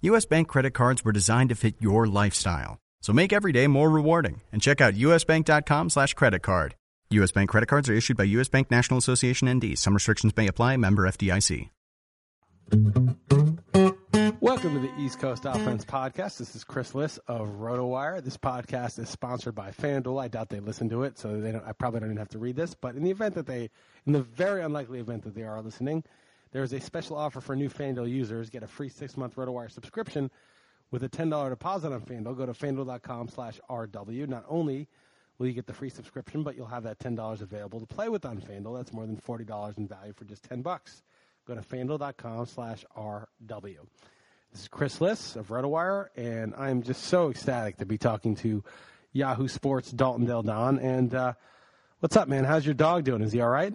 U.S. Bank credit cards were designed to fit your lifestyle. So make every day more rewarding and check out usbank.com/creditcard. U.S. Bank credit cards are issued by U.S. Bank National Association N.D. Some restrictions may apply. Member FDIC. Welcome to the East Coast Offense Podcast. This is Chris Liss of RotoWire. This podcast is sponsored by FanDuel. I doubt they listen to it, so I probably don't even have to read this. But in the very unlikely event that they are listening, there is a special offer for new FanDuel users. Get a free 6-month RotoWire subscription with a $10 deposit on FanDuel. Go to FanDuel.com/RW. Not only will you get the free subscription, but you'll have that $10 available to play with on FanDuel. That's more than $40 in value for just $10. Go to FanDuel.com/RW. This is Chris Liss of RotoWire, and I'm just so ecstatic to be talking to Yahoo Sports' Dalton Del Don. And what's up, man? How's your dog doing? Is he all right?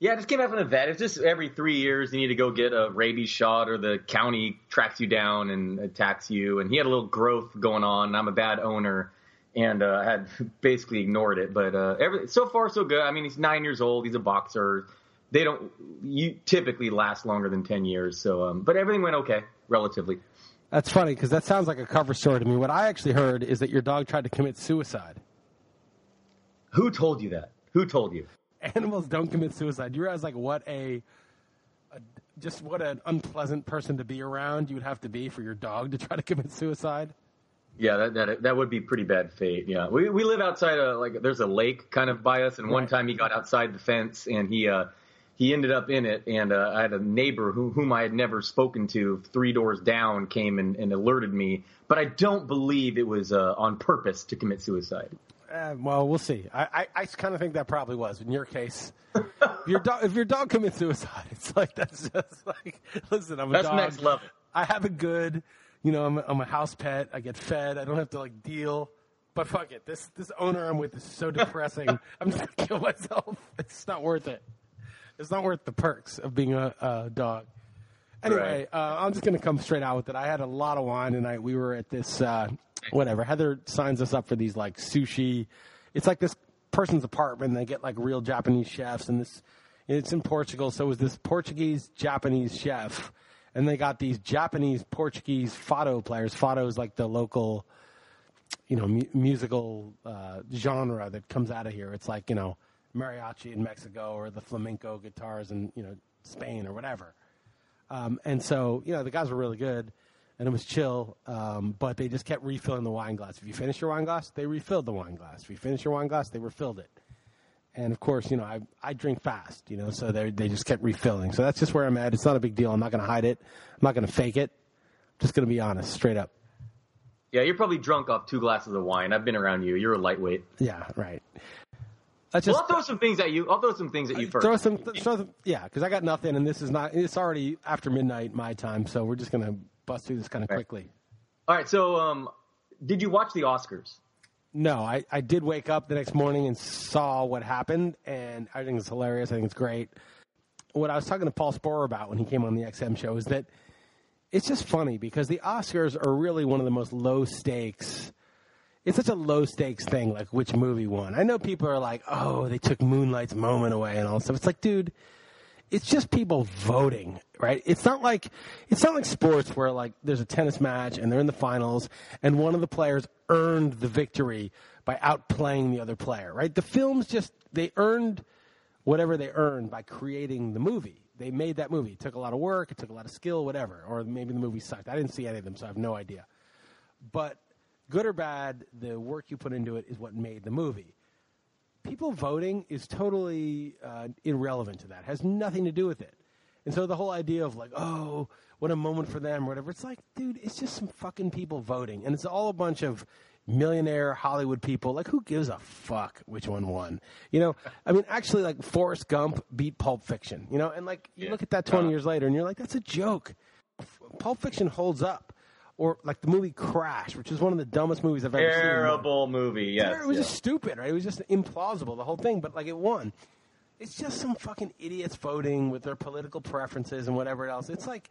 Yeah, I just came back from the vet. It's just every 3 years you need to go get a rabies shot, or the county tracks you down and attacks you. And he had a little growth going on, and I'm a bad owner, and I had basically ignored it. But so far, so good. I mean, he's 9 years old. He's a boxer. They don't typically last longer than 10 years. So, but everything went okay, relatively. That's funny because that sounds like a cover story to me. What I actually heard is that your dog tried to commit suicide. Who told you that? Who told you? Animals don't commit suicide. You realize, like, what an unpleasant person to be around you would have to be for your dog to try to commit suicide? Yeah, that would be pretty bad fate. Yeah, we live outside there's a lake kind of by us, and one time he got outside the fence and he ended up in it, and I had a neighbor whom I had never spoken to 3 doors down came and alerted me, but I don't believe it was on purpose to commit suicide. Well, we'll see. I kind of think that probably was. In your case, if your dog commits suicide, it's like that's just like, listen, I'm a dog. That's next level. I have a good, I'm a house pet. I get fed. I don't have to, like, deal. But fuck it. This owner I'm with is so depressing. I'm just going to kill myself. It's not worth it. It's not worth the perks of being a dog. Anyway, right. I'm just going to come straight out with it. I had a lot of wine tonight. We were at this, Heather signs us up for these, like, sushi. It's like this person's apartment. They get, like, real Japanese chefs. And it's in Portugal. So it was this Portuguese-Japanese chef. And they got these Japanese-Portuguese fado players. Fado is, like, the local, musical genre that comes out of here. It's like, mariachi in Mexico, or the flamenco guitars in Spain or whatever, and so the guys were really good, and it was chill. But they just kept refilling the wine glass. If you finish your wine glass, they refilled the wine glass. If you finish your wine glass, they refilled it. And of course, I drink fast, so they just kept refilling. So that's just where I'm at. It's not a big deal. I'm not going to hide it. I'm not going to fake it. I'm just going to be honest, straight up. Yeah, you're probably drunk off 2 glasses of wine. I've been around you. You're a lightweight. Yeah, right. I'll throw some things at you. I'll throw some things at you first. Yeah, because I got nothing, and this is not. It's already after midnight my time, so we're just gonna bust through this kind of quickly. All right. So, did you watch the Oscars? No, I did wake up the next morning and saw what happened, and I think it's hilarious. I think it's great. What I was talking to Paul Sporer about when he came on the XM show is that it's just funny because the Oscars are really one of the most low stakes. It's such a low-stakes thing, like which movie won. I know people are like, oh, they took Moonlight's moment away and all stuff. It's like, dude, it's just people voting, right? It's not like sports where, like, there's a tennis match and they're in the finals and one of the players earned the victory by outplaying the other player, right? The films just, they earned whatever they earned by creating the movie. They made that movie. It took a lot of work. It took a lot of skill, whatever. Or maybe the movie sucked. I didn't see any of them, so I have no idea. But good or bad, the work you put into it is what made the movie. People voting is totally irrelevant to that. It has nothing to do with it. And so the whole idea of like, oh, what a moment for them or whatever, it's like, dude, it's just some fucking people voting. And it's all a bunch of millionaire Hollywood people. Like, who gives a fuck which one won? You know, I mean, actually, like, Forrest Gump beat Pulp Fiction, you know? And, like, you look at that 20 years later and you're like, that's a joke. Pulp Fiction holds up. Or, like, the movie Crash, which is one of the dumbest movies I've ever seen. Terrible movie, yes. It was just stupid, right? It was just implausible, the whole thing, but, like, it won. It's just some fucking idiots voting with their political preferences and whatever else. It's, like,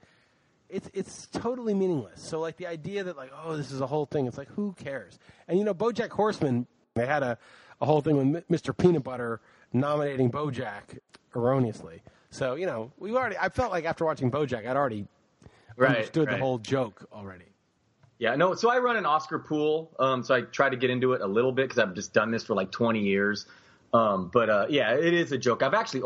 it's totally meaningless. So, like, the idea that, like, oh, this is a whole thing, it's like, who cares? And, you know, BoJack Horseman, they had a whole thing with Mr. Peanut Butter nominating BoJack erroneously. So, you know, I felt like after watching BoJack, I'd already understood the whole joke already. Yeah, no, so I run an Oscar pool, so I try to get into it a little bit because I've just done this for like 20 years. But it is a joke. I've actually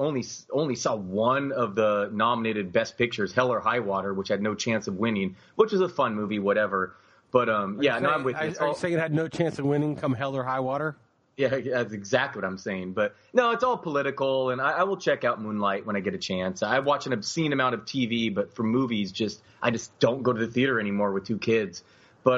only saw one of the nominated Best Pictures, Hell or High Water, which had no chance of winning, which was a fun movie, whatever. But, I'm with you. Are you saying it had no chance of winning come Hell or High Water? Yeah, that's exactly what I'm saying. But, no, it's all political, and I will check out Moonlight when I get a chance. I watch an obscene amount of TV, but for movies, I just don't go to the theater anymore with two kids. But,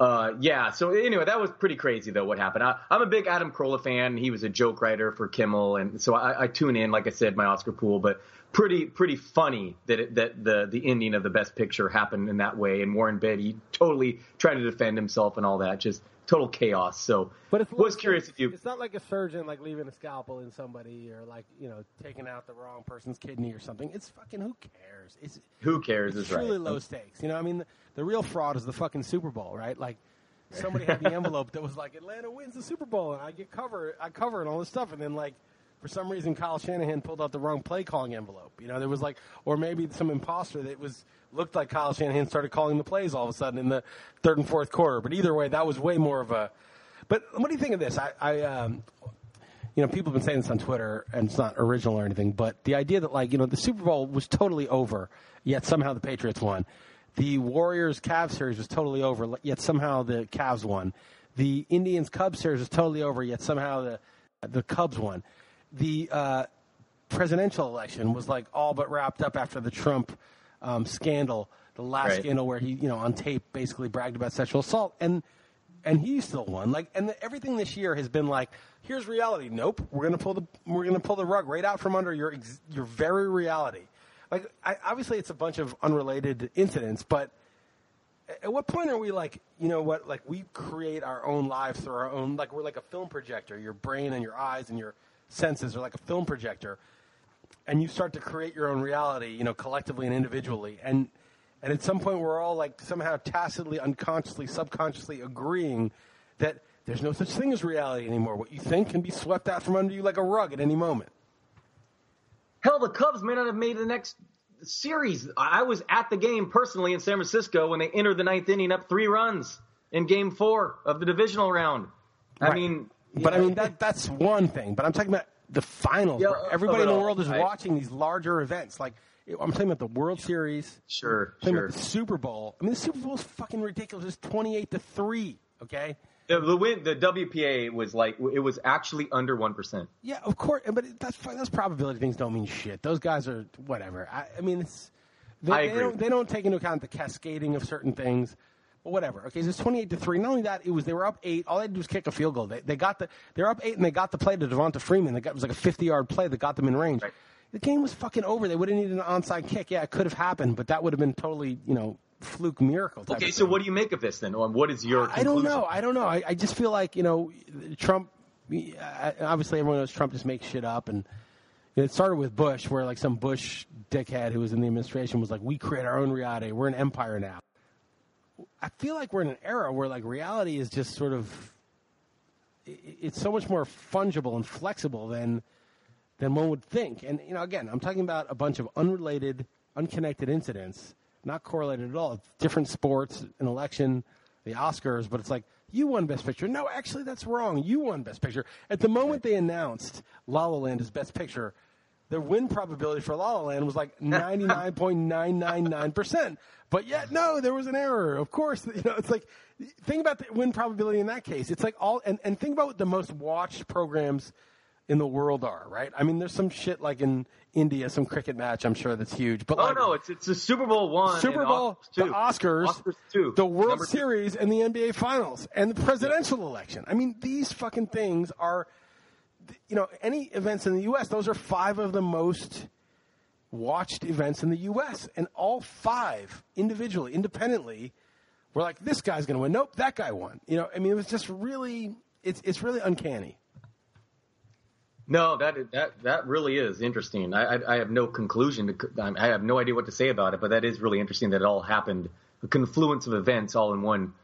so anyway, that was pretty crazy, though, what happened. I'm a big Adam Carolla fan. He was a joke writer for Kimmel, and so I tune in, like I said, my Oscar pool. But pretty funny that the ending of the Best Picture happened in that way, and Warren Beatty totally trying to defend himself and all that, just total chaos. So I was curious if you... It's not like a surgeon, like, leaving a scalpel in somebody or, like, you know, taking out the wrong person's kidney or something. It's fucking who cares? It's truly right. Low stakes. You know, I mean... The real fraud is the fucking Super Bowl, right? Like, somebody had the envelope that was like, Atlanta wins the Super Bowl, and I cover and all this stuff. And then, like, for some reason, Kyle Shanahan pulled out the wrong play-calling envelope. You know, there was, like, or maybe some imposter that looked like Kyle Shanahan started calling the plays all of a sudden in the third and fourth quarter. But either way, that was way more of a – but what do you think of this? You know, people have been saying this on Twitter, and it's not original or anything, but the idea that, like, you know, the Super Bowl was totally over, yet somehow the Patriots won. The Warriors-Cavs series was totally over, yet somehow the Cavs won. The Indians-Cubs series was totally over, yet somehow the Cubs won. The presidential election was, like, all but wrapped up after the Trump scandal, the last scandal where he, you know, on tape basically bragged about sexual assault. And he still won. Like, and everything this year has been like, here's reality. Nope, we're gonna pull the rug right out from under your very reality. Like, obviously, it's a bunch of unrelated incidents, but at what point are we like, you know what, like, we create our own lives through our own, like, we're like a film projector. Your brain and your eyes and your senses are like a film projector, and you start to create your own reality, you know, collectively and individually. And at some point, we're all, like, somehow tacitly, unconsciously, subconsciously agreeing that there's no such thing as reality anymore. What you think can be swept out from under you like a rug at any moment. Hell, the Cubs may not have made the next series. I was at the game personally in San Francisco when they entered the ninth inning up 3 runs in Game 4 of the divisional round. Right. I mean, but I mean that's one thing. But I'm talking about the finals. Yeah, where everybody in the world is watching these larger events. Like, I'm talking about the World Series. Sure, I'm talking about the Super Bowl. I mean, the Super Bowl is fucking ridiculous. It's 28-3. Okay. The WPA was like, it was actually under 1%. Yeah, of course, but those probability things don't mean shit. Those guys are whatever. I mean, it's they don't take into account the cascading of certain things, but whatever. Okay, so it's 28-3. Not only that, they were up 8. All they had to do was kick a field goal. They're up 8 and they got the play to Devonta Freeman. It was like a 50-yard play that got them in range. Right. The game was fucking over. They would have needed an onside kick. Yeah, it could have happened, but that would have been totally, you know, fluke miracle. Okay, so what do you make of this then? What is your conclusion? I don't know. I just feel like, you know, Trump, obviously everyone knows Trump just makes shit up. And it started with Bush, where like some Bush dickhead who was in the administration was like, we create our own reality. We're an empire now. I feel like we're in an era where like reality is just sort of, it's so much more fungible and flexible than one would think. And, you know, again, I'm talking about a bunch of unrelated, unconnected incidents. Not correlated at all. It's different sports, an election, the Oscars, but it's like, you won Best Picture. No, actually, that's wrong. You won Best Picture. At the moment they announced La La Land as Best Picture, their win probability for La La Land was like 99.999%. But yet, no, there was an error. Of course, you know, it's like, think about the win probability in that case. It's like all, and think about what the most watched programs in the world are, right? I mean, there's some shit like in India, some cricket match, I'm sure that's huge. But it's the Super Bowl one, Super Bowl, the Oscars two, the World Series, and the NBA Finals, and the presidential election. I mean, these fucking things are, you know, any events in the U.S., those are five of the most watched events in the U.S., and all five individually, independently, were like, this guy's going to win. Nope, that guy won. You know, I mean, it was just really, it's really uncanny. No, that really is interesting. I have no conclusion. I have no idea what to say about it, but that is really interesting that it all happened, a confluence of events all in one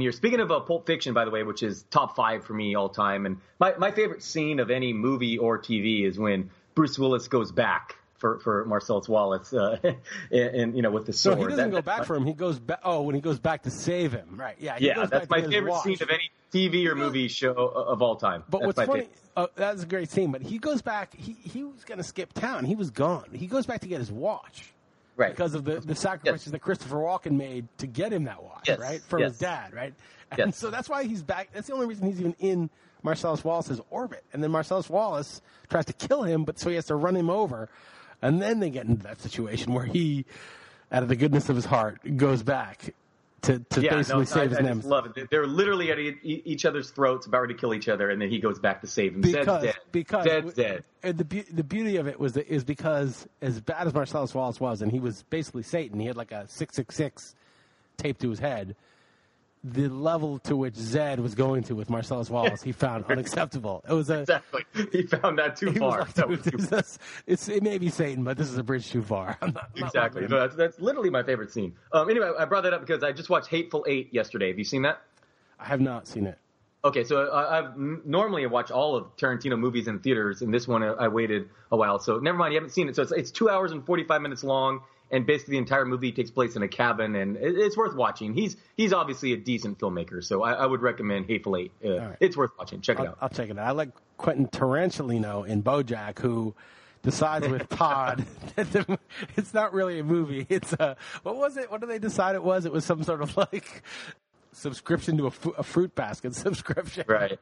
year. Speaking of Pulp Fiction, by the way, which is top five for me all time, and my favorite scene of any movie or TV is when Bruce Willis goes back for Marcellus Wallace, and you know, with the sword. No, he doesn't go back for him. He goes back. Oh, when he goes back to save him, right? Yeah, that's my favorite scene of any TV or movie show of all time. But that's what's funny, that was a great scene. But he goes back. He was going to skip town. He was gone. He goes back to get his watch, right? Because of the sacrifices that Christopher Walken made to get him that watch, right? From his dad, right? And so that's why he's back. That's the only reason he's even in Marcellus Wallace's orbit. And then Marcellus Wallace tries to kill him, but so he has to run him over. And then they get into that situation where he, out of the goodness of his heart, goes back to basically save his nemesis. I love it. They're literally at each other's throats, about to kill each other, and then he goes back to save him. Zed's dead. The beauty of it was that is because as bad as Marcellus Wallace was, and he was basically Satan, he had like a 666 taped to his head. The level to which Zed was going to with Marcellus Wallace, he found unacceptable. It was exactly. He found that too far. Like, that too far. It may be Satan, but this is a bridge too far. Exactly. No, that's literally my favorite scene. Anyway, I brought that up because I just watched Hateful Eight yesterday. Have you seen that? I have not seen it. Okay, so I watch all of Tarantino movies in theaters, and this one I waited a while. So never mind, you haven't seen it. So it's 2 hours and 45 minutes long. And basically the entire movie takes place in a cabin, and it's worth watching. He's obviously a decent filmmaker, so I would recommend Hateful Eight. Right. It's worth watching. Check it out. I'll check it out. I like Quentin Tarantino in BoJack, who decides with Todd that it's not really a movie. It's what was it? What did they decide it was? It was some sort of like subscription to a fruit basket subscription. Right.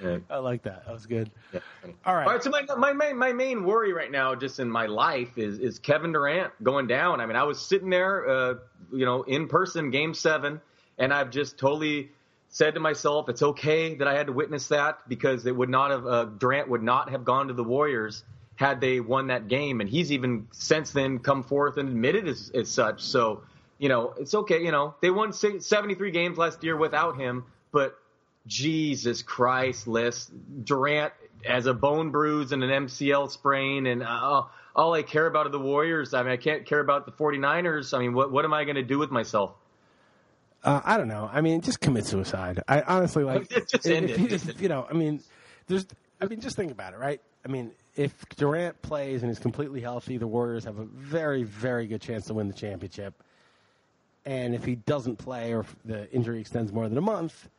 Yeah. I like that. That was good. Yeah. All right. So my main worry right now, just in my life, is Kevin Durant going down. I mean, I was sitting there, in person, Game 7, and I've just totally said to myself, it's okay that I had to witness that because it would not have Durant would not have gone to the Warriors had they won that game, and he's even since then come forth and admitted as such. So, you know, it's okay. You know, they won 73 games last year without him, but. Jesus Christ, Liss. Durant has a bone bruise and an MCL sprain, and all I care about are the Warriors. I mean, I can't care about the 49ers. I mean, what am I going to do with myself? I don't know. I mean, just commit suicide. I honestly, like, just end it. Just think about it, right? I mean, if Durant plays and is completely healthy, the Warriors have a very, very good chance to win the championship. And if he doesn't play or if the injury extends more than a month,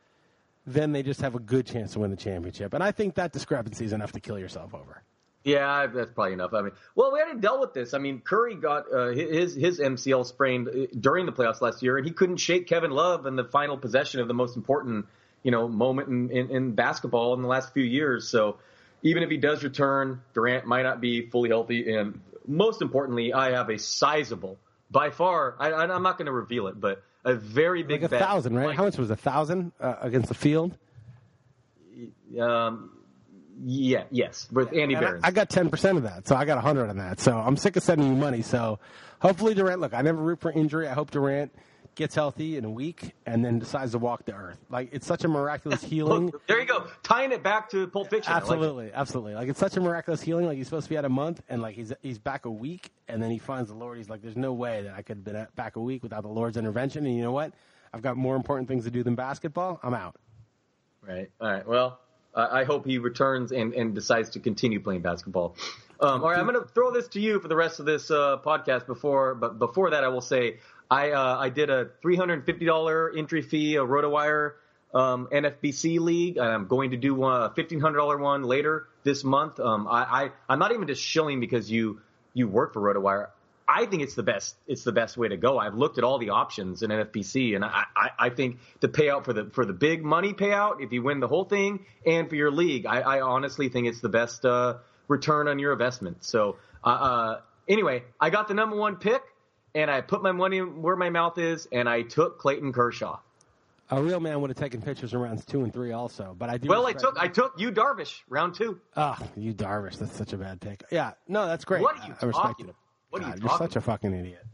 then they just have a good chance to win the championship. And I think that discrepancy is enough to kill yourself over. Yeah, that's probably enough. I mean, well, we already dealt with this. I mean, Curry got his MCL sprained during the playoffs last year, and he couldn't shake Kevin Love in the final possession of the most important, you know, moment in basketball in the last few years. So even if he does return, Durant might not be fully healthy. And most importantly, I have a sizable, by far, I'm not going to reveal it, but a very big bet. Like 1,000, right? How much was 1,000 against the field? Yes, with Andy Barron. I got 10% of that, so I got 100 on that. So I'm sick of sending you money. So hopefully Durant, look, I never root for injury. I hope Durant gets healthy in a week and then decides to walk the earth. Like, it's such a miraculous healing. Look, there you go. Tying it back to Pulp Fiction. Absolutely. Absolutely. Like, it's such a miraculous healing. Like, he's supposed to be out a month, and, like, he's back a week, and then he finds the Lord. He's like, there's no way that I could have been back a week without the Lord's intervention. And you know what? I've got more important things to do than basketball. I'm out. Right. All right. Well, I hope he returns and decides to continue playing basketball. All right. I'm going to throw this to you for the rest of this podcast but before that, I will say, I did a $350 entry fee, a RotoWire NFBC league. I'm going to do one, a $1,500 one later this month. I'm not even just shilling because you work for RotoWire. I think it's the best. It's the best way to go. I've looked at all the options in NFBC, and I think the payout for the big money payout, if you win the whole thing, and for your league, I honestly think it's the best return on your investment. So anyway, I got the number one pick, and I put my money where my mouth is, and I took Clayton Kershaw. A real man would have taken pitchers in rounds 2 and 3 also, but I do. Well, I took Yu Darvish round 2. Ah, Yu Darvish, that's such a bad pick. Yeah, no, that's great. What are you talking about? What God, you're such a fucking idiot.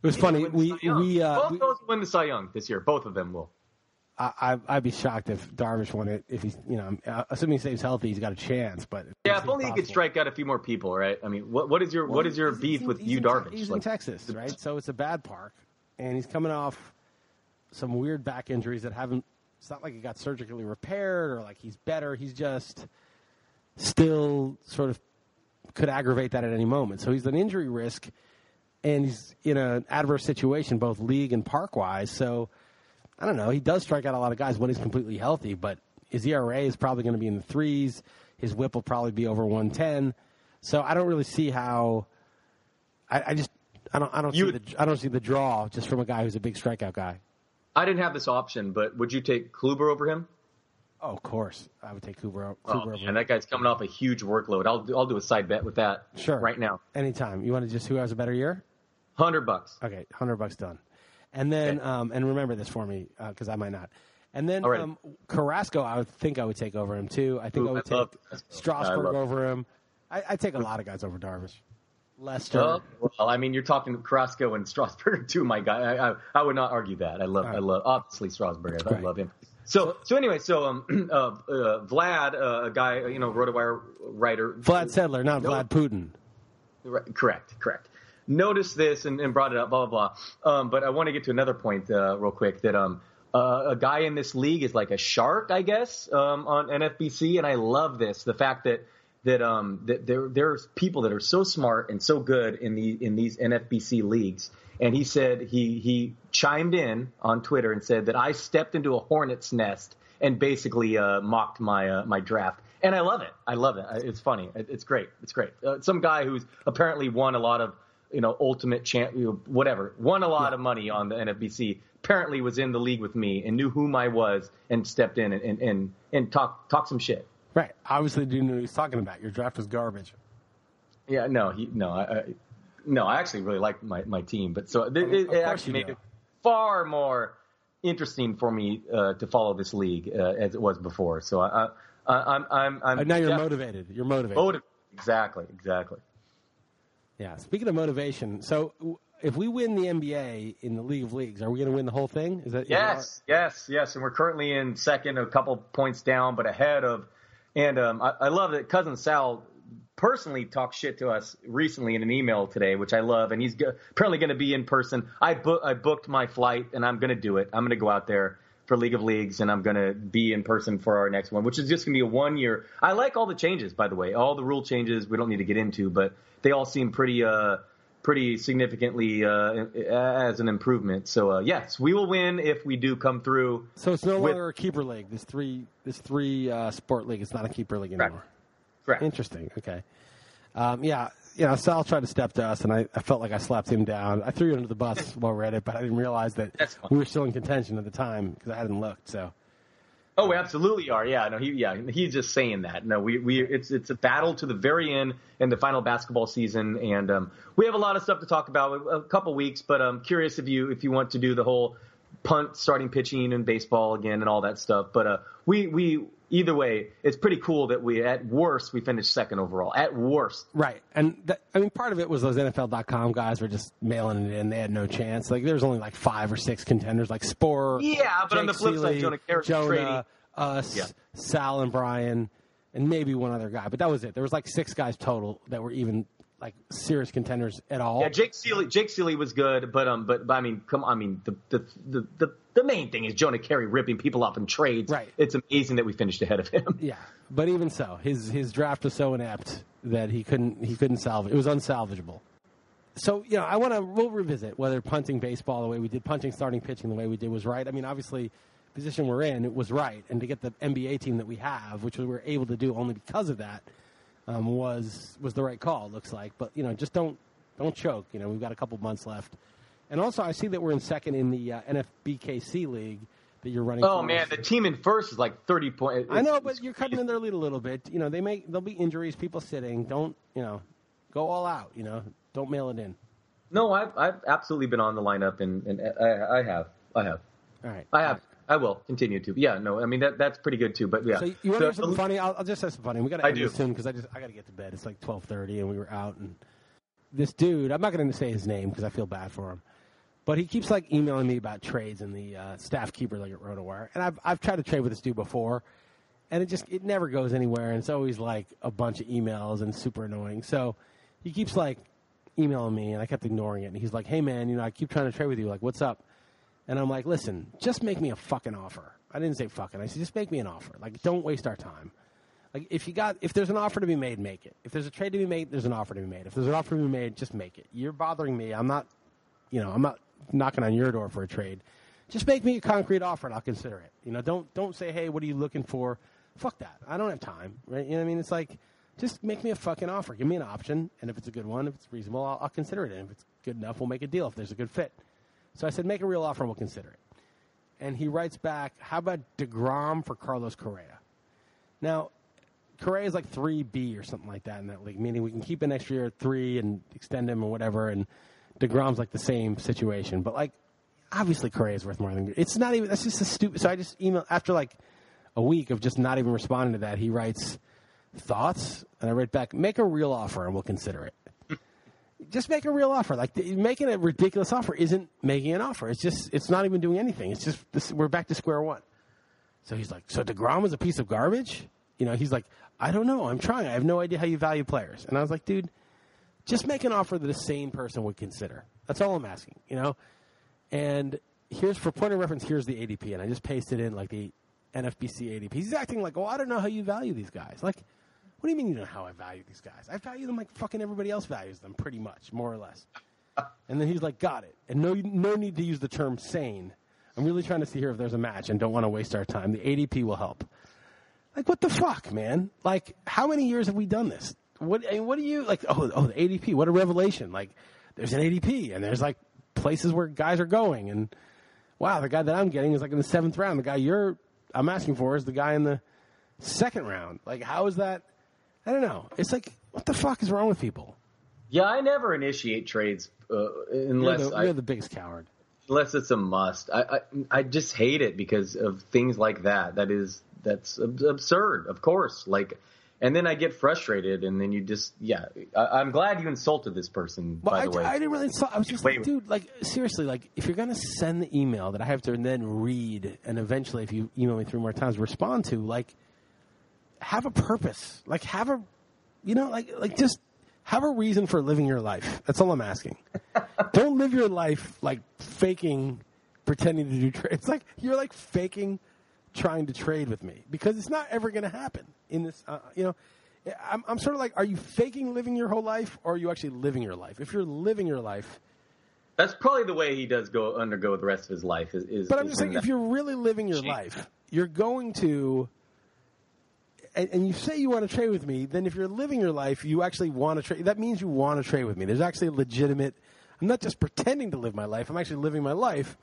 It was funny. Both those win the Cy Young this year. Both of them will. I'd be shocked if Darvish won it. If he's, assuming he stays healthy, he's got a chance. But yeah, if only he could strike out a few more people, right? I mean, what is your beef with Yu Darvish? He's in Texas, right? So it's a bad park, and he's coming off some weird back injuries that haven't. It's not like he got surgically repaired or like he's better. He's just still sort of. Could aggravate that at any moment. So he's an injury risk, and he's in an adverse situation, both league and park-wise. So, I don't know. He does strike out a lot of guys when he's completely healthy, but his ERA is probably going to be in the 3s. His whip will probably be over 110. So I don't really see how – I don't see the draw just from a guy who's a big strikeout guy. I didn't have this option, but would you take Kluber over him? Oh, of course. I would take Kluber over. And that guy's coming off a huge workload. I'll do a side bet with that. Sure. Right now. Anytime. You want to just who has a better year? $100. Okay, $100 done. And then, okay. And remember this for me because I might not. And then Carrasco, I would take over him too. I think I would take Strasburg over him. I take a lot of guys over Darvish. Lester. Well, I mean, you're talking Carrasco and Strasburg too, my guy. I would not argue that. I love obviously Strasburg. I love him. So anyway, Vlad, a guy, RotoWire writer. Vlad Sedler, not Vlad Putin. Right, correct. Noticed this and brought it up, blah, blah, blah. But I want to get to another point real quick that a guy in this league is like a shark, I guess, on NFBC. And I love this, the fact that there's people that are so smart and so good in these NFBC leagues. And he said he chimed in on Twitter and said that I stepped into a hornet's nest and basically mocked my draft. And I love it. It's funny. It's great. Some guy who's apparently won a lot of ultimate champion, whatever, won a lot of money on the NFBC. Apparently was in the league with me and knew whom I was and stepped in and talked some shit. Right. Obviously, didn't know what he was talking about. Your draft was garbage. Yeah. I actually really like my team, but so it actually made it far more interesting for me to follow this league as it was before. So I'm now you're motivated. You're motivated. Exactly. Yeah. Speaking of motivation, so if we win the NBA in the League of Leagues, are we going to win the whole thing? Is that yes? And we're currently in second, a couple points down, but ahead of. And I love that Cousin Sal personally talked shit to us recently in an email today, which I love, and he's apparently going to be in person. I booked my flight, and I'm going to do it. I'm going to go out there for League of Leagues, and I'm going to be in person for our next one, which is just going to be a 1-year. I like all the changes, by the way, all the rule changes we don't need to get into, but they all seem pretty significantly as an improvement. So, yes, we will win if we do come through. So it's no longer a keeper league, this three sport league. It's not a keeper league anymore. Right. Correct. Interesting. Okay. Sal tried to step to us, and I felt like I slapped him down. I threw you under the bus while we read it, but I didn't realize that we were still in contention at the time because I hadn't looked. So. Oh, we absolutely are. Yeah. No. He's just saying that. No. It's a battle to the very end in the final basketball season, and we have a lot of stuff to talk about. A couple weeks, but I'm curious if you want to do the whole punt, starting pitching, and baseball again, and all that stuff. But we. Either way, it's pretty cool that at worst, we finished second overall. At worst. Right. And part of it was those NFL.com guys were just mailing it in. They had no chance. Like, there was only like 5 or 6 contenders, like Sporer. Yeah, but Jake on the flip Seeley, side, Jonah trading. Us, yeah. Sal and Brian, and maybe one other guy. But that was it. There was like 6 guys total that were even like serious contenders at all. Yeah, Jake Seeley was good, but I mean, the main thing is Jonah Carey ripping people off in trades. Right. It's amazing that we finished ahead of him. Yeah, but even so, his draft was so inept that he couldn't salvage. It was unsalvageable. So we'll revisit whether punting baseball the way we did, punting starting pitching the way we did was right. I mean, obviously, position we're in, it was right. And to get the NBA team that we have, which we were able to do only because of that, was the right call, it looks like. But, you know, just don't choke. You know, we've got a couple months left. And also, I see that we're in second in the NFBKC league that you're running. Oh, man, the team in first is like 30 points. I know, but you're cutting in their lead a little bit. You know, there'll be injuries, people sitting. Don't, you know, go all out, you know. Don't mail it in. No, I've absolutely been on the lineup, and I have. All right. I have. I will continue to. Yeah, no, I mean, that's pretty good, too. But, yeah. So you want to hear something funny? I'll just have some funny. We got to end this soon because I got to get to bed. It's like 12:30, and we were out, and this dude, I'm not going to say his name because I feel bad for him, but he keeps, like, emailing me about trades in the staff keeper, like, at RotoWire. And I've tried to trade with this dude before, and it never goes anywhere, and it's always, like, a bunch of emails and super annoying. So he keeps, like, emailing me, and I kept ignoring it. And he's like, hey, man, you know, I keep trying to trade with you. Like, what's up? And I'm like, listen, just make me a fucking offer. I didn't say fucking. I said, just make me an offer. Like, don't waste our time. Like, if there's an offer to be made, make it. If there's a trade to be made, there's an offer to be made. If there's an offer to be made, just make it. You're bothering me. I'm not knocking on your door for a trade. Just make me a concrete offer, and I'll consider it. You know, don't say, hey, what are you looking for? Fuck that. I don't have time. Right? You know what I mean? It's like, just make me a fucking offer. Give me an option, and if it's a good one, if it's reasonable, I'll consider it. And if it's good enough, we'll make a deal if there's a good fit. So I said, make a real offer, and we'll consider it. And he writes back, how about DeGrom for Carlos Correa? Now, Correa is like 3B or something like that in that league, meaning we can keep an extra year at 3 and extend him or whatever, and DeGrom's like the same situation. But, like, obviously Correa's worth more than – it's not even – that's just a stupid – so I just emailed – after, like, a week of just not even responding to that, he writes – thoughts? And I write back, make a real offer and we'll consider it. Just make a real offer. Like, making a ridiculous offer isn't making an offer. It's just, it's not even doing anything. It's just, we're back to square one. So he's like, so DeGrom is a piece of garbage? You know, he's like, I don't know. I'm trying. I have no idea how you value players. And I was like, dude, just make an offer that a sane person would consider. That's all I'm asking, you know? And here's, for point of reference, here's the ADP. And I just pasted in, like, the NFBC ADP. He's acting like, oh, I don't know how you value these guys. Like, what do you mean you don't know how I value these guys? I value them like fucking everybody else values them, pretty much, more or less. And then he's like, got it. And no need to use the term sane. I'm really trying to see here if there's a match and don't want to waste our time. The ADP will help. Like, what the fuck, man? Like, how many years have we done this? What do you, like, oh, the ADP, what a revelation. Like, there's an ADP, and there's, like, places where guys are going. And, wow, the guy that I'm getting is, like, in the 7th round. The guy I'm asking for is the guy in the 2nd round. Like, how is that? I don't know. It's like, what the fuck is wrong with people? Yeah, I never initiate trades unless you're the biggest coward. Unless it's a must. I just hate it because of things like that. That's absurd, of course. Like, and then I get frustrated, and then you just I'm glad you insulted this person. Well, by the way, I didn't really insult. I was just like, dude, like, seriously, like, if you're gonna send the email that I have to then read, and eventually, if you email me 3 more times, respond to, like, have a purpose. Like, have a, you know, like just have a reason for living your life. That's all I'm asking. Don't live your life like faking, pretending to do trades. It's like you're like faking, trying to trade with me because it's not ever going to happen in this. You know, I'm sort of like, are you faking living your whole life, or are you actually living your life? If you're living your life, that's probably the way he does undergo the rest of his life. But I'm just saying, if you're really living your life, you're going to. And you say you want to trade with me, then if you're living your life, you actually want to trade. That means you want to trade with me. There's actually a legitimate – I'm not just pretending to live my life. I'm actually living my life,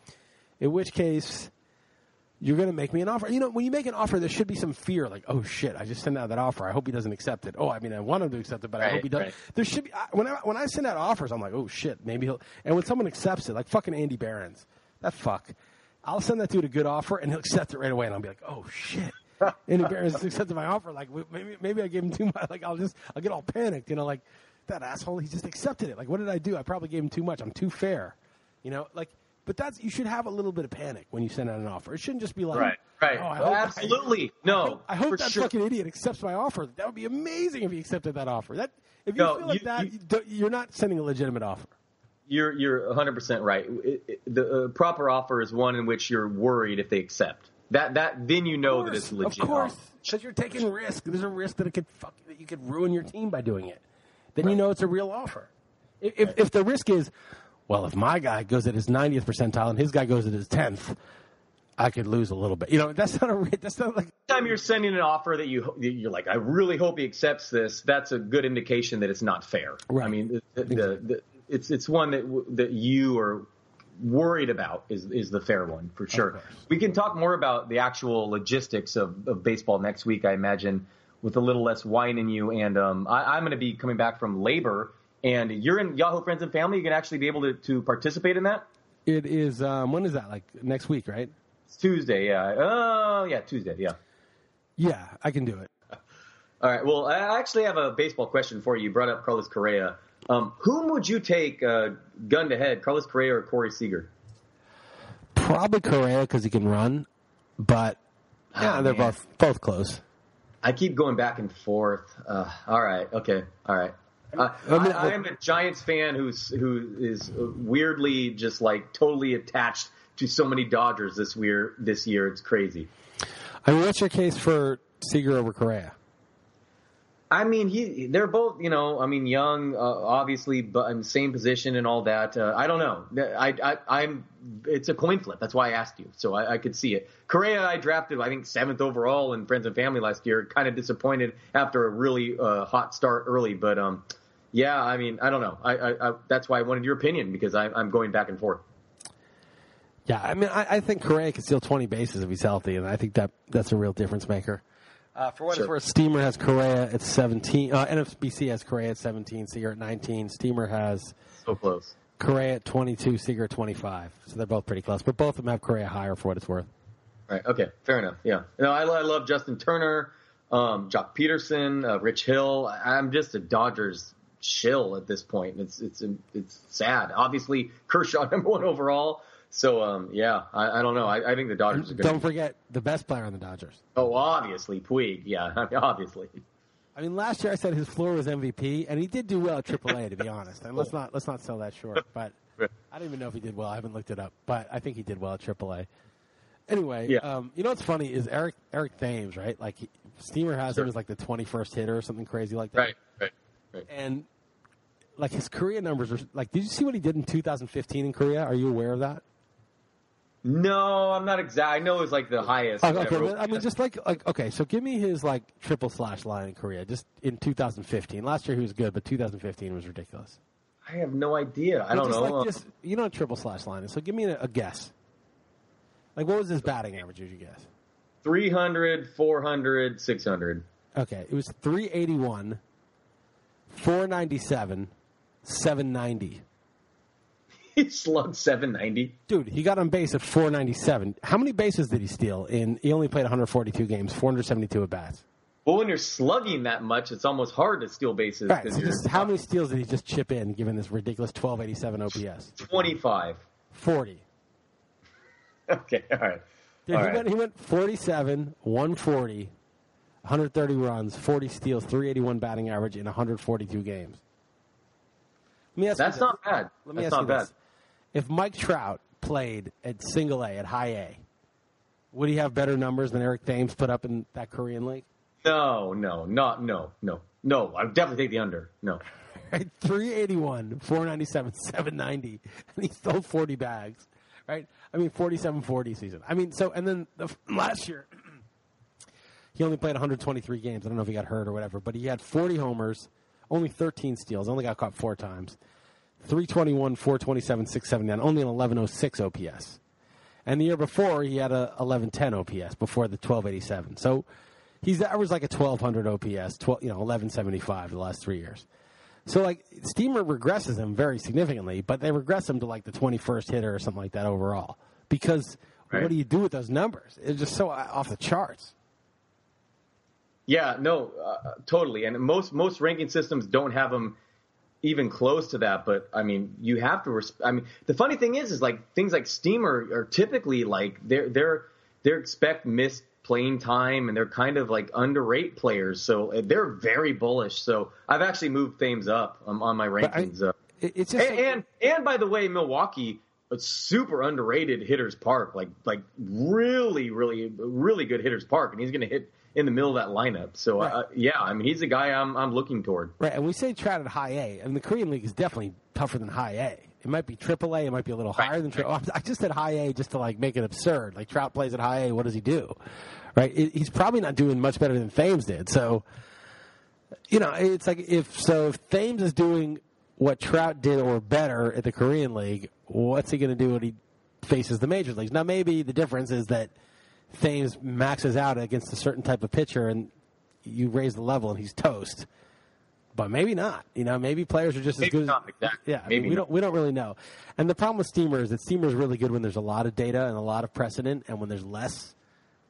in which case you're going to make me an offer. You know, when you make an offer, there should be some fear, like, oh, shit, I just sent out that offer. I hope he doesn't accept it. Oh, I mean, I want him to accept it, but I hope he doesn't. Right. There should be – when I send out offers, I'm like, oh, shit, maybe he'll – and when someone accepts it, like fucking Andy Behrens, that fuck, I'll send that dude a good offer, and he'll accept it right away, and I'll be like, oh, shit. Andy Behrens accepted my offer. Like, maybe I gave him too much. Like, I'll get all panicked, you know, like, that asshole, he just accepted it. Like, what did I do? I probably gave him too much. I'm too fair, you know, like, but you should have a little bit of panic when you send out an offer. It shouldn't just be like, right. Oh, absolutely. I hope that fucking idiot accepts my offer. That would be amazing if he accepted that offer. That if you feel like you're not sending a legitimate offer. You're 100% right. The proper offer is one in which you're worried if they accept. That then you know that it's legit. Of course, because you're taking risk. There's a risk that that you could ruin your team by doing it. Then you know it's a real offer. If the risk is, well, if my guy goes at his 90th percentile and his guy goes at his 10th, I could lose a little bit. You know, that's not like time you're sending an offer that you're like, I really hope he accepts this. That's a good indication that it's not fair. Right. I mean, it's one that you are worried about is the fair one for sure. Okay. We can talk more about the actual logistics of baseball next week, I imagine, with a little less wine in you. And I'm going to be coming back from labor, and you're in Yahoo Friends and Family. You can actually be able to participate in that. It is. When is that? Like next week, right? It's Tuesday, yeah. Oh, yeah, Tuesday, yeah. Yeah, I can do it. All right, well, I actually have a baseball question for you. You brought up Carlos Correa. Whom would you take gun to head, Carlos Correa or Corey Seager? Probably Correa because he can run, but they're both close. I keep going back and forth. All right, okay, all right. I am a Giants fan who is weirdly just like totally attached to so many Dodgers this year. It's crazy. I mean, what's your case for Seager over Correa? I mean, they're both, you know, I mean, young, obviously, but in the same position and all that. I don't know. It's a coin flip. That's why I asked you. So I could see it. Correa, I drafted, I think, 7th overall in Friends and Family last year. Kind of disappointed after a really hot start early. But, yeah, I mean, I don't know. I that's why I wanted your opinion, because I'm going back and forth. Yeah, I mean, I think Correa can steal 20 bases if he's healthy, and I think that's a real difference maker. For what it's worth, Steamer has Correa at 17. NFBC has Correa at 17, Seager at 19. Steamer has so close. Correa at 22, Seager at 25. So they're both pretty close, but both of them have Correa higher for what it's worth. All right, okay, fair enough, yeah. No, I love Justin Turner, Jock Peterson, Rich Hill. I'm just a Dodgers shill at this point. It's sad. Obviously, Kershaw, number one overall. So, yeah, I don't know. I think the Dodgers are good. Don't forget the best player on the Dodgers. Oh, obviously, Puig. Yeah, obviously. I mean, last year I said his floor was MVP, and he did do well at AAA, to be honest. And let's not sell that short. But I don't even know if he did well. I haven't looked it up. But I think he did well at AAA. Anyway, yeah. You know what's funny is Eric Thames, right? Like, Steamer has him as, like, the 21st hitter or something crazy like that. Right. And, like, his Korea numbers are – like, did you see what he did in 2015 in Korea? Are you aware of that? No, I'm not exact. I know it was like the highest. Okay, I mean, just like okay, so give me his like triple slash line in Korea, just in 2015. Last year he was good, but 2015 was ridiculous. I have no idea. I don't know. Like this, you know what triple slash line is, so give me a guess. Like, what was his batting average, would you guess? 300, 400, 600. Okay, it was 381, 497, 790. He slugged 790. Dude, he got on base at 497. How many bases did he steal? He only played 142 games, 472 at-bats. Well, when you're slugging that much, it's almost hard to steal bases. Right, so how many steals did he just chip in, given this ridiculous 1287 OPS? 25. 40. Okay, all right. Dude, he went 47, 140, 130 runs, 40 steals, 381 batting average in 142 games. That's not bad. Let me ask you this. If Mike Trout played at single A, at high A, would he have better numbers than Eric Thames put up in that Korean league? No. I would definitely take the under. No. 381, 497, 790, and he stole 40 bags, right? I mean, 47-40 season. I mean, so, and then last year, he only played 123 games. I don't know if he got hurt or whatever, but he had 40 homers. Only 13 steals. Only got caught 4 times. 321, 427, 679. Only an 1106 OPS. And the year before, he had a 1110 OPS before the 1287. So he's averaged like a 1200 OPS, 1175 the last 3 years. So, like, Steamer regresses him very significantly, but they regress him to, like, the 21st hitter or something like that overall. Because What do you do with those numbers? It's just so off the charts. Yeah, no, totally. And most ranking systems don't have them even close to that. But, I mean, you have to – I mean, the funny thing is like things like Steamer are typically like they're expect missed playing time, and they're kind of like underrate players. So they're very bullish. So I've actually moved Thames up on my rankings. And by the way, Milwaukee – it's super underrated hitters park, like really, really, really good hitters park, and he's going to hit in the middle of that lineup. So, right. Yeah, I mean, he's a guy I'm looking toward. Right, and we say Trout at high A, and the Korean League is definitely tougher than high A. It might be Triple A. It might be a little higher than Triple A. I just said high A just to, like, make it absurd. Like, Trout plays at high A. What does he do? Right? He's probably not doing much better than Thames did. So, you know, it's like if Thames is doing what Trout did or better at the Korean League, what's he going to do when he faces the major leagues? Now, maybe the difference is that Thames maxes out against a certain type of pitcher and you raise the level and he's toast. But maybe not. You know, maybe players are just as good. Exactly. Yeah, maybe we don't really know. And the problem with Steamer is that Steamer is really good when there's a lot of data and a lot of precedent, and when there's less,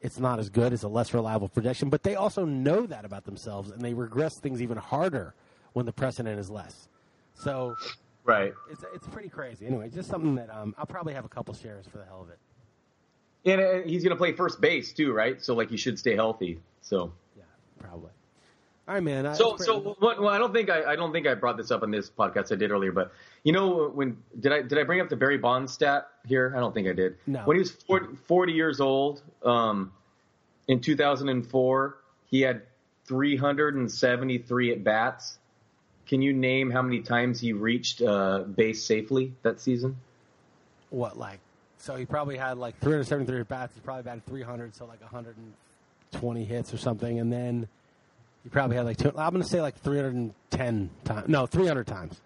it's not as good. It's a less reliable projection. But they also know that about themselves, and they regress things even harder when the precedent is less. So, right, it's pretty crazy. Anyway, just something that I'll probably have a couple shares for the hell of it. And he's going to play first base too, right? So, like, you should stay healthy. So, yeah, probably. All right, man. I don't think I brought this up on this podcast. I did earlier, but you know, when did I bring up the Barry Bonds stat here? I don't think I did. No. When he was 40 years old, in 2004, he had 373 at bats. Can you name how many times he reached base safely that season? What, like? So he probably had like 373 at bats. He probably batted 300, so like 120 hits or something, and then. You probably had like two. I'm going to say like 310 times. No, 300 times.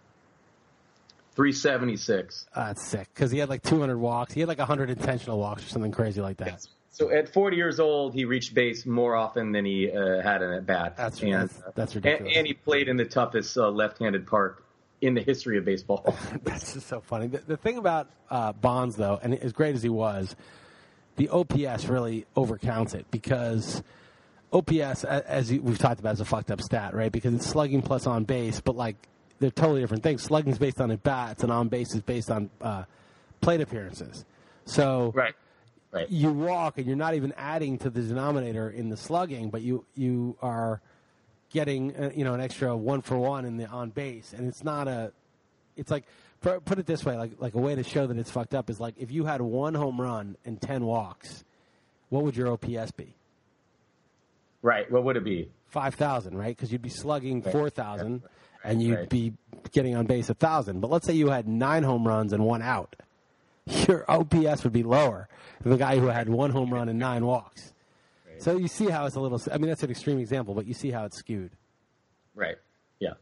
376. That's sick because he had like 200 walks. He had like 100 intentional walks or something crazy like that. Yes. So at 40 years old, he reached base more often than he had an at bat. That's ridiculous. And he played in the toughest left-handed park in the history of baseball. That's just so funny. The thing about Bonds, though, and as great as he was, the OPS really overcounts it because. OPS, as we've talked about, is a fucked up stat, right? Because it's slugging plus on base, but like they're totally different things. Slugging is based on at bats, and on base is based on plate appearances. So right. You walk, and you're not even adding to the denominator in the slugging, but you are getting an extra 1-for-1 in the on base, and it's not a. It's like put it this way, like a way to show that it's fucked up is like if you had 1 home run and 10 walks, what would your OPS be? Right. What would it be? 5,000, right? Because you'd be slugging 4,000, and you'd be getting on base 1,000. But let's say you had 9 home runs and 1 out. Your OPS would be lower than the guy who had 1 home run and 9 walks. Right. So you see how it's a little – I mean, that's an extreme example, but you see how it's skewed. Right. Yeah.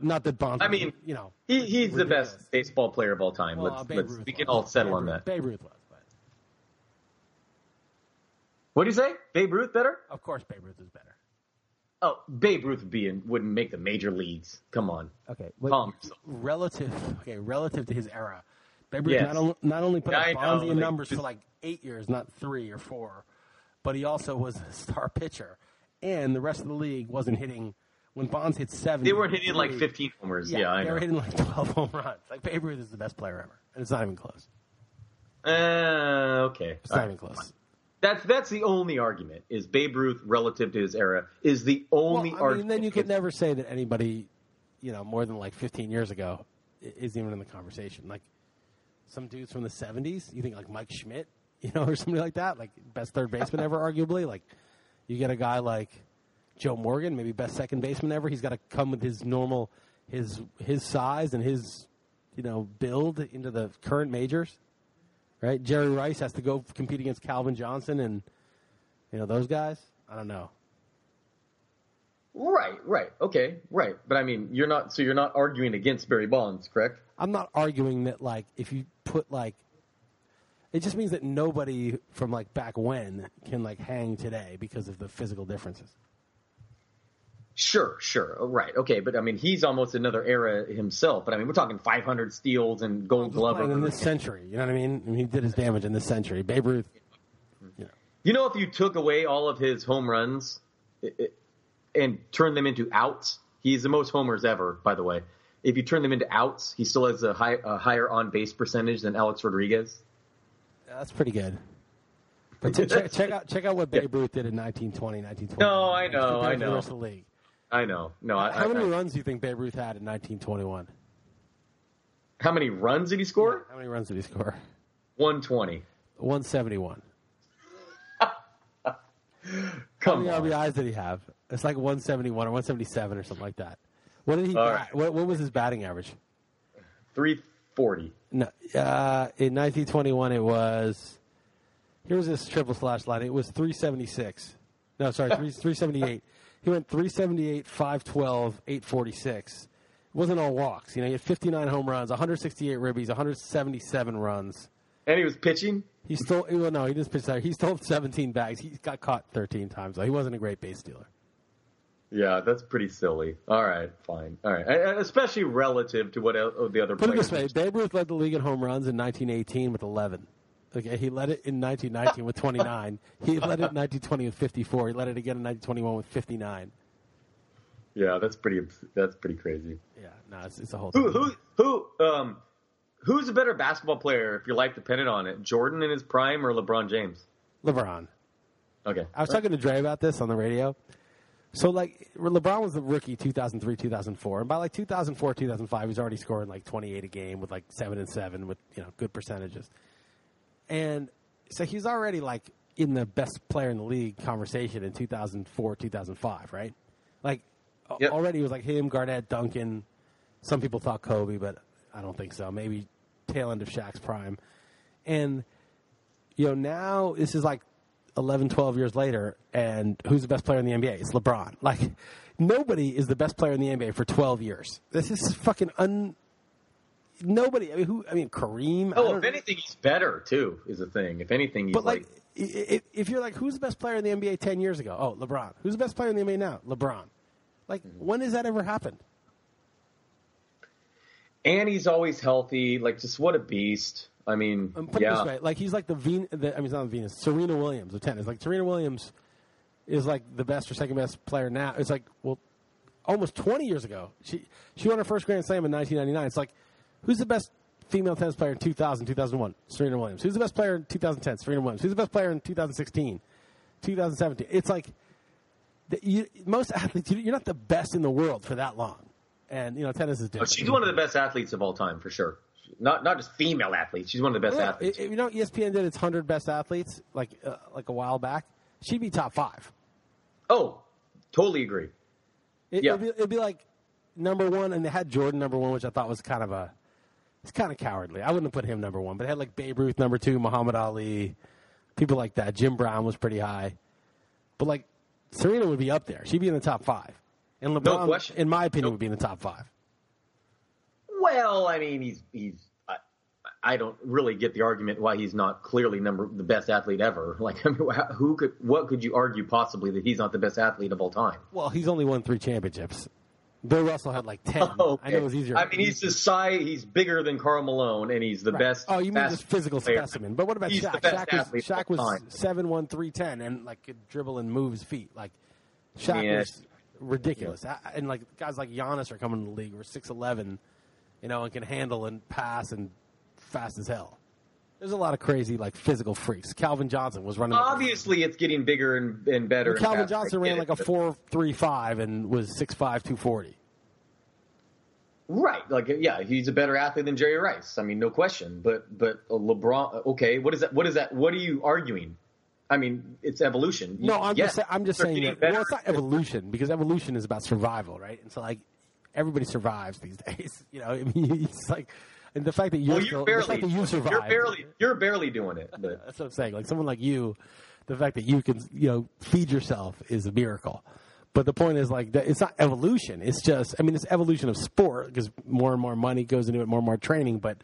Not that Bonds – I mean, you know. He's the best baseball player of all time. Well, we can all settle on that. Babe Ruth was. What do you say? Babe Ruth better? Of course Babe Ruth is better. Oh, Babe Ruth wouldn't make the major leagues. Come on. Okay. Well, relative to his era, Babe Ruth not only put up Bonds numbers for like 8 years, not 3 or 4, but he also was a star pitcher. And the rest of the league wasn't hitting – when Bonds hit 7. They weren't hitting like 15 homers. Yeah, I know. They were hitting like 12 home runs. Like Babe Ruth is the best player ever, and it's not even close. Okay. It's not even close. That's the only argument, is Babe Ruth relative to his era is the only argument. And then you could never say that anybody, more than like 15 years ago is even in the conversation. Like some dudes from the 70s, you think like Mike Schmidt, or somebody like that, like best third baseman ever, arguably. Like you get a guy like Joe Morgan, maybe best second baseman ever. He's got to come with his normal, his size and his, build into the current majors. Right, Jerry Rice has to go compete against Calvin Johnson and, those guys. I don't know. Right, okay, right. But I mean, you're not arguing against Barry Bonds, correct? I'm not arguing that like if you put like, it just means that nobody from like back when can like hang today because of the physical differences. Sure. Right. Okay. But I mean, he's almost another era himself. But I mean, we're talking 500 steals and Gold Glove in this century. You know what I mean? I mean, he did his damage in this century. Babe Ruth. You know, if you took away all of his home runs and turned them into outs, he's the most homers ever, by the way. If you turn them into outs, he still has a higher on base percentage than Alex Rodriguez. Yeah, that's pretty good. But check out what Babe Ruth did in 1920, 1921. No, I know. The rest of the league. I know. No, how many runs do you think Babe Ruth had in 1921? How many runs did he score? Yeah, how many runs did he score? 120. 171. How many RBIs did he have? It's like 171 or 177 or something like that. What did he bat? What was his batting average? Three. 40. No, in 1921, it was. Here's this triple slash line. It was 376. No, sorry, 378. He went 378, 512, 846. It wasn't all walks. You know, he had 59 home runs, 168 ribbies, 177 runs. And he was pitching? He stole. Well, no, he didn't pitch that. He stole 17 bags. He got caught 13 times, though. He wasn't a great base stealer. Yeah, that's pretty silly. All right, fine. All right, and especially relative to what the other players. Put it this way: Babe Ruth led the league in home runs in 1918 with 11. Okay, he led it in 1919 with 29. He led it in 1920 with 54. He led it again in 1921 with 59. Yeah, that's pretty crazy. Yeah, no, it's a whole. Who's a better basketball player if your life depended on it? Jordan in his prime or LeBron James? LeBron. Okay, I was talking to Dre about this on the radio. So, like, LeBron was the rookie 2003, 2004. And by, like, 2004, 2005, he's already scoring, like, 28 a game with, like, 7 and 7 with, you know, good percentages. And so he's already, like, in the best player in the league conversation in 2004, 2005, right? Like, yep. Already it was, like, him, Garnett, Duncan. Some people thought Kobe, but I don't think so. Maybe tail end of Shaq's prime. And, you know, now this is, like, 11, 12 years later, and who's the best player in the NBA? It's LeBron. Like, nobody is the best player in the NBA for 12 years. This is fucking nobody. I mean, Kareem. Oh, if anything, he's better, too, is the thing. If anything, he's if you're like, who's the best player in the NBA 10 years ago? Oh, LeBron. Who's the best player in the NBA now? LeBron. Like, when has that ever happened? And he's always healthy. Like, just what a beast. I mean, put it this way, like he's like he's not Venus. Serena Williams of tennis. Like Serena Williams is like the best or second best player now. It's like, well, almost 20 years ago, she won her first Grand Slam in 1999. It's like, who's the best female tennis player in 2000, 2001? Serena Williams. Who's the best player in 2010? Serena Williams. Who's the best player in 2016, 2017? It's like most athletes, you're not the best in the world for that long, and you know tennis is different. Oh, she's one of the best athletes of all time for sure. Not just female athletes. She's one of the best athletes. You know, ESPN did its 100 best athletes like a while back. She'd be top 5. Oh, totally agree. It'd be like number 1, and they had Jordan number 1, which I thought was kind of cowardly. I wouldn't have put him number 1, but they had like Babe Ruth number 2, Muhammad Ali, people like that. Jim Brown was pretty high, but like Serena would be up there. She'd be in the top 5, and LeBron, no question, in my opinion, would be in the top 5. Well, I mean, he's. I don't really get the argument why he's not clearly the best athlete ever. Like, I mean, what could you argue possibly that he's not the best athlete of all time? Well, he's only won 3 championships. Bill Russell had like 10. Oh, okay. I know it was easier. I mean, he's the size. He's bigger than Karl Malone, and he's the best. Oh, you mean this physical specimen? But what about Shaq? Shaq was 7'1", 310, and like could dribble and move his feet. Like Shaq was ridiculous. Yeah. And like guys like Giannis are coming to the league. We're 6'11". You know, and can handle and pass and fast as hell. There's a lot of crazy, like, physical freaks. Calvin Johnson was running. Obviously, it's getting bigger and better. And Calvin Johnson ran like a 4.35 and was 6'5", 240. Right. Like, yeah, he's a better athlete than Jerry Rice. I mean, no question. But LeBron, okay, what is that? What are you arguing? I mean, it's evolution. No, I'm just saying that, well, it's not evolution because evolution is about survival, right? And so, like, everybody survives these days, you know. I mean, it's like, and the fact that you survived, you're barely doing it. But. That's what I'm saying. Like someone like you, the fact that you can, you know, feed yourself is a miracle. But the point is, like, it's not evolution. It's just, I mean, it's evolution of sport because more and more money goes into it, more and more training. But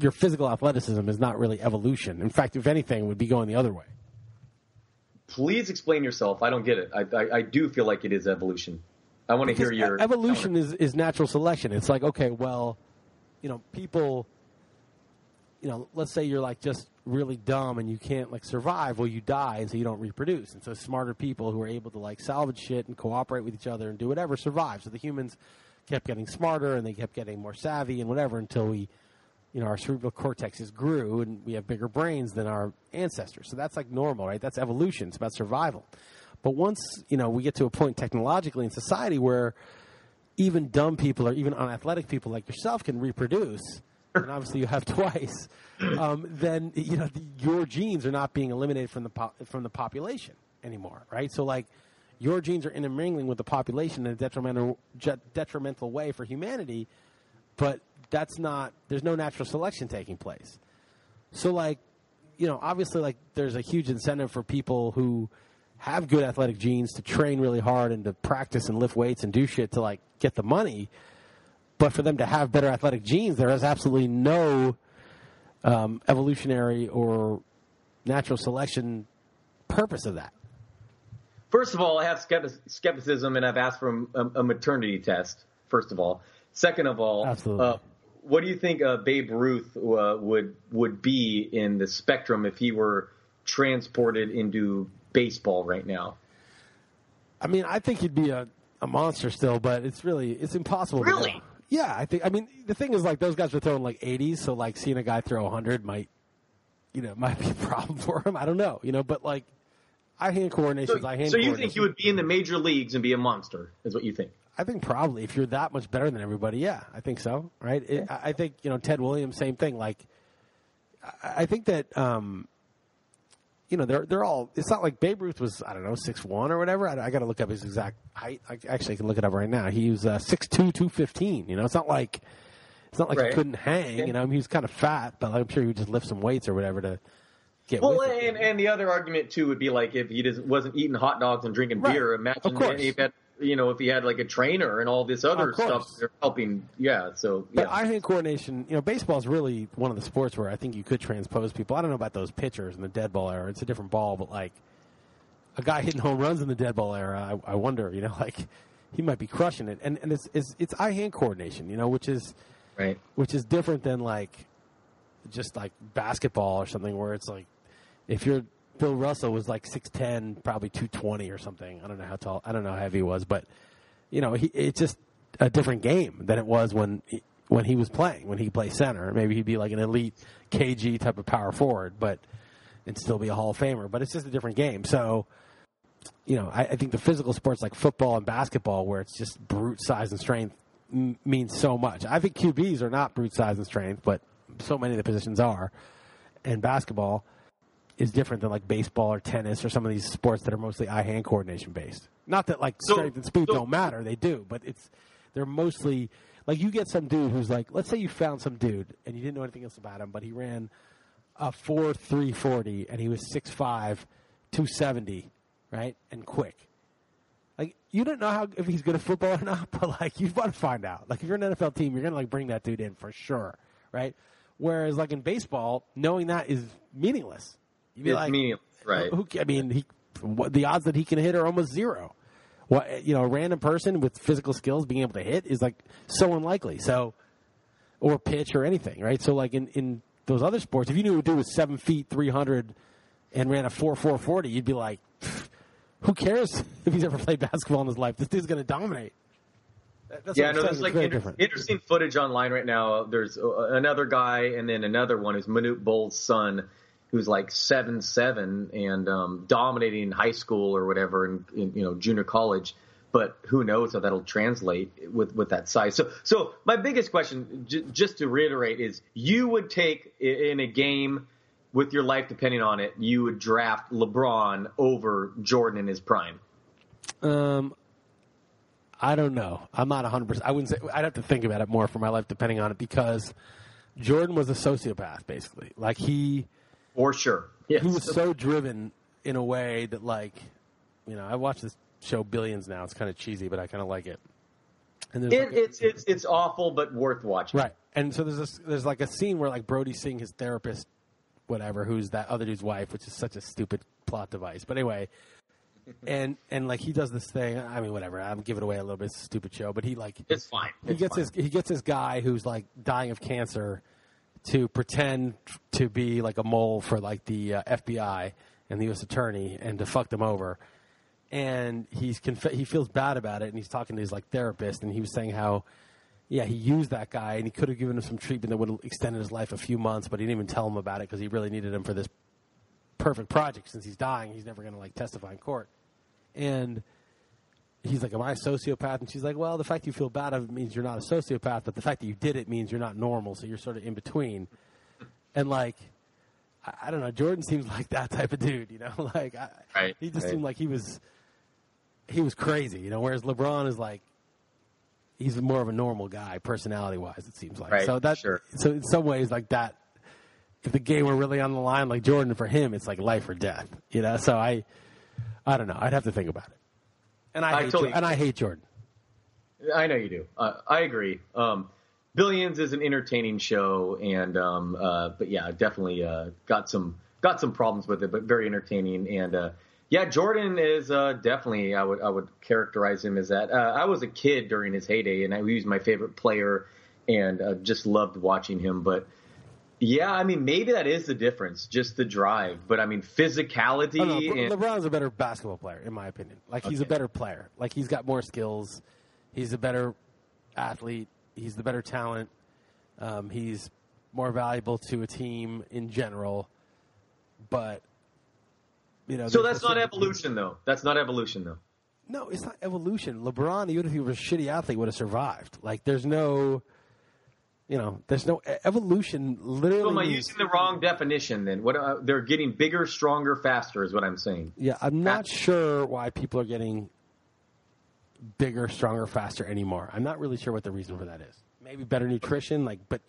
your physical athleticism is not really evolution. In fact, if anything, it would be going the other way. Please explain yourself. I don't get it. I do feel like it is evolution. I want to hear your evolution is natural selection. It's like, okay, well, you know, people, you know, let's say you're like just really dumb and you can't like survive. Well, you die, and so you don't reproduce. And so smarter people who are able to like salvage shit and cooperate with each other and do whatever survive. So the humans kept getting smarter and they kept getting more savvy and whatever until we, you know, our cerebral cortexes grew and we have bigger brains than our ancestors. So that's like normal, right? That's evolution. It's about survival. But once, you know, we get to a point technologically in society where even dumb people or even unathletic people like yourself can reproduce, and obviously you have twice, then, you know, your genes are not being eliminated from the population anymore, right? So, like, your genes are intermingling with the population in a detrimental way for humanity But that's not – there's no natural selection taking place. So, like, you know, obviously, like, there's a huge incentive for people who have good athletic genes to train really hard and to practice and lift weights and do shit to, like, get the money. But for them to have better athletic genes, there is absolutely no evolutionary or natural selection purpose of that. First of all, I have skepticism, and I've asked for a maternity test, first of all. Second of all, what do you think Babe Ruth would be in the spectrum if he were transported into baseball right now? I mean, I think he'd be a monster still, but it's impossible. Really? To know. Yeah, I think. I mean, the thing is, like, those guys were throwing like 80s, so like seeing a guy throw 100 might be a problem for him. I don't know, but like eye-hand coordination. So you think he would be in the major leagues and be a monster? Is what you think? I think probably if you're that much better than everybody, yeah, I think so, right? Yeah. I think, Ted Williams, same thing. Like, I think that, they're all – it's not like Babe Ruth was, 6'1" or whatever. I got to look up his exact height. I can look it up right now. He was 6'2", 215. It's not like right. He couldn't hang. Yeah. I mean, he was kind of fat, but I'm sure he would just lift some weights or whatever to – and the other argument, too, would be like if he wasn't eating hot dogs and drinking beer, imagine if he had like a trainer and all this other stuff they're helping. Yeah. So, yeah. But I think coordination, baseball is really one of the sports where I think you could transpose people. I don't know about those pitchers in the dead ball era. It's a different ball, but like a guy hitting home runs in the dead ball era, I wonder, like he might be crushing it. And it's eye-hand coordination, which is different than like just like basketball or something where it's like if you're Bill Russell was like 6'10", probably 220 or something. I don't know how tall. I don't know how heavy he was, but it's just a different game than it was when he was playing. When he played center, maybe he'd be like an elite KG type of power forward, but and still be a Hall of Famer. But it's just a different game. So, I think the physical sports like football and basketball, where it's just brute size and strength, means so much. I think QBs are not brute size and strength, but so many of the positions are, and basketball is different than like baseball or tennis or some of these sports that are mostly eye-hand coordination based. Not that like strength and speed don't matter, they do, but they're mostly like you get some dude who's like, let's say you found some dude and you didn't know anything else about him, but he ran a 4.3 40 and he was 6'5", 270, right? And quick. Like you don't know if he's good at football or not, but like you want to find out. Like if you're an NFL team, you're gonna like bring that dude in for sure, right? Whereas like in baseball, knowing that is meaningless. It's like, meaningless, right? The odds that he can hit are almost zero. A random person with physical skills being able to hit is like so unlikely. So, or pitch or anything, right? So, like in those other sports, if you knew a dude was 7 feet 300 and ran a 4.4 40, you'd be like, who cares if he's ever played basketball in his life? This dude's going to dominate. There's like interesting footage online right now. There's another guy and then another one who's Manute Bol's son, who's like 7'7" and dominating in high school or whatever, in junior college. But who knows how that'll translate with that size. So my biggest question, just to reiterate, is you would take in a game with your life depending on it, you would draft LeBron over Jordan in his prime. I don't know. I'm not 100%. I wouldn't say. I'd have to think about it more for my life depending on it, because Jordan was a sociopath basically. Like he. For sure. Yes. He was so driven in a way that, like, I watch this show Billions now. It's kind of cheesy, but I kind of like it. And it's awful, but worth watching. Right. And so there's like a scene where like Brody's seeing his therapist, whatever, who's that other dude's wife, which is such a stupid plot device. But anyway, and like he does this thing. I mean, whatever. I'm giving away a little bit. It's a stupid show, but he like it's fine. He gets his guy who's like dying of cancer to pretend to be like a mole for like the FBI and the U.S. attorney and to fuck them over. And he feels bad about it, and he's talking to his like therapist, and he was saying how, yeah, he used that guy and he could have given him some treatment that would have extended his life a few months, but he didn't even tell him about it because he really needed him for this perfect project. Since he's dying, he's never going to like testify in court. And he's like, am I a sociopath? And she's like, well, the fact you feel bad of it means you're not a sociopath, but the fact that you did it means you're not normal, so you're sort of in between. And, like, I don't know, Jordan seems like that type of dude, Like, he just seemed like he was crazy, whereas LeBron is like, he's more of a normal guy, personality-wise, it seems like. Right, so that, sure. So in some ways, like that, if the game were really on the line, like Jordan, for him, it's like life or death, you know? So I don't know. I'd have to think about it. And I hate Jordan. I know you do. I agree. Billions is an entertaining show, and but yeah, definitely got some problems with it, but very entertaining. And yeah, Jordan is definitely I would characterize him as that. I was a kid during his heyday, and he was my favorite player, and just loved watching him. But yeah, I mean, maybe that is the difference, just the drive. But I mean, physicality. LeBron's a better basketball player, in my opinion. Like he's a better player. Like he's got more skills. He's a better athlete. He's the better talent. He's more valuable to a team in general. But, you know. So that's not evolution, though. That's not evolution, though. No, it's not evolution. LeBron, even if he was a shitty athlete, would have survived. Like, there's no, you know, there's no evolution. Literally. So am I using the wrong definition, then? What they're getting bigger, stronger, faster is what I'm saying. Yeah, I'm not sure why people are getting bigger, stronger, faster anymore. I'm not really sure what the reason for that is. Maybe better nutrition, like, but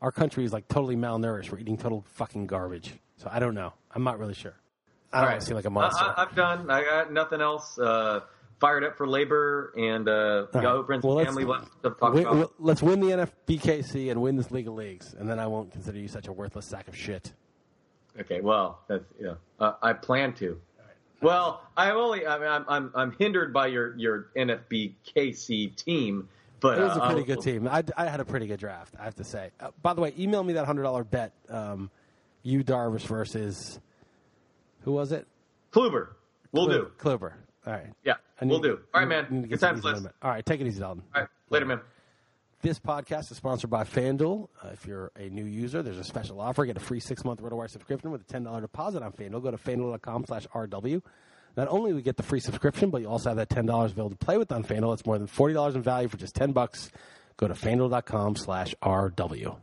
our country is like totally malnourished. We're eating total fucking garbage. So I don't know. I'm not really sure. I don't want to seem like a monster. I'm done. I got nothing else. Fired up for labor and Yahoo Friends and family. Let's win the NFBC and win this League of Leagues, and then I won't consider you such a worthless sack of shit. Okay. Well, that's I plan to. Well, I'm hindered by your NFBKC team, but it was a pretty good team. I had a pretty good draft, I have to say. By the way, email me that $100 bet. Yu Darvish versus who was it? Kluber. We'll do. Kluber. All right. Yeah. We'll do. All right, man. Good times, Liz. All right. Take it easy, Dalton. All right. Later, man. This podcast is sponsored by FanDuel. If you're a new user, there's a special offer. Get a free 6-month RotoWire subscription with a $10 deposit on FanDuel. Go to FanDuel.com/RW. Not only will you get the free subscription, but you also have that $10 available to play with on FanDuel. It's more than $40 in value for just $10. Go to FanDuel.com/RW.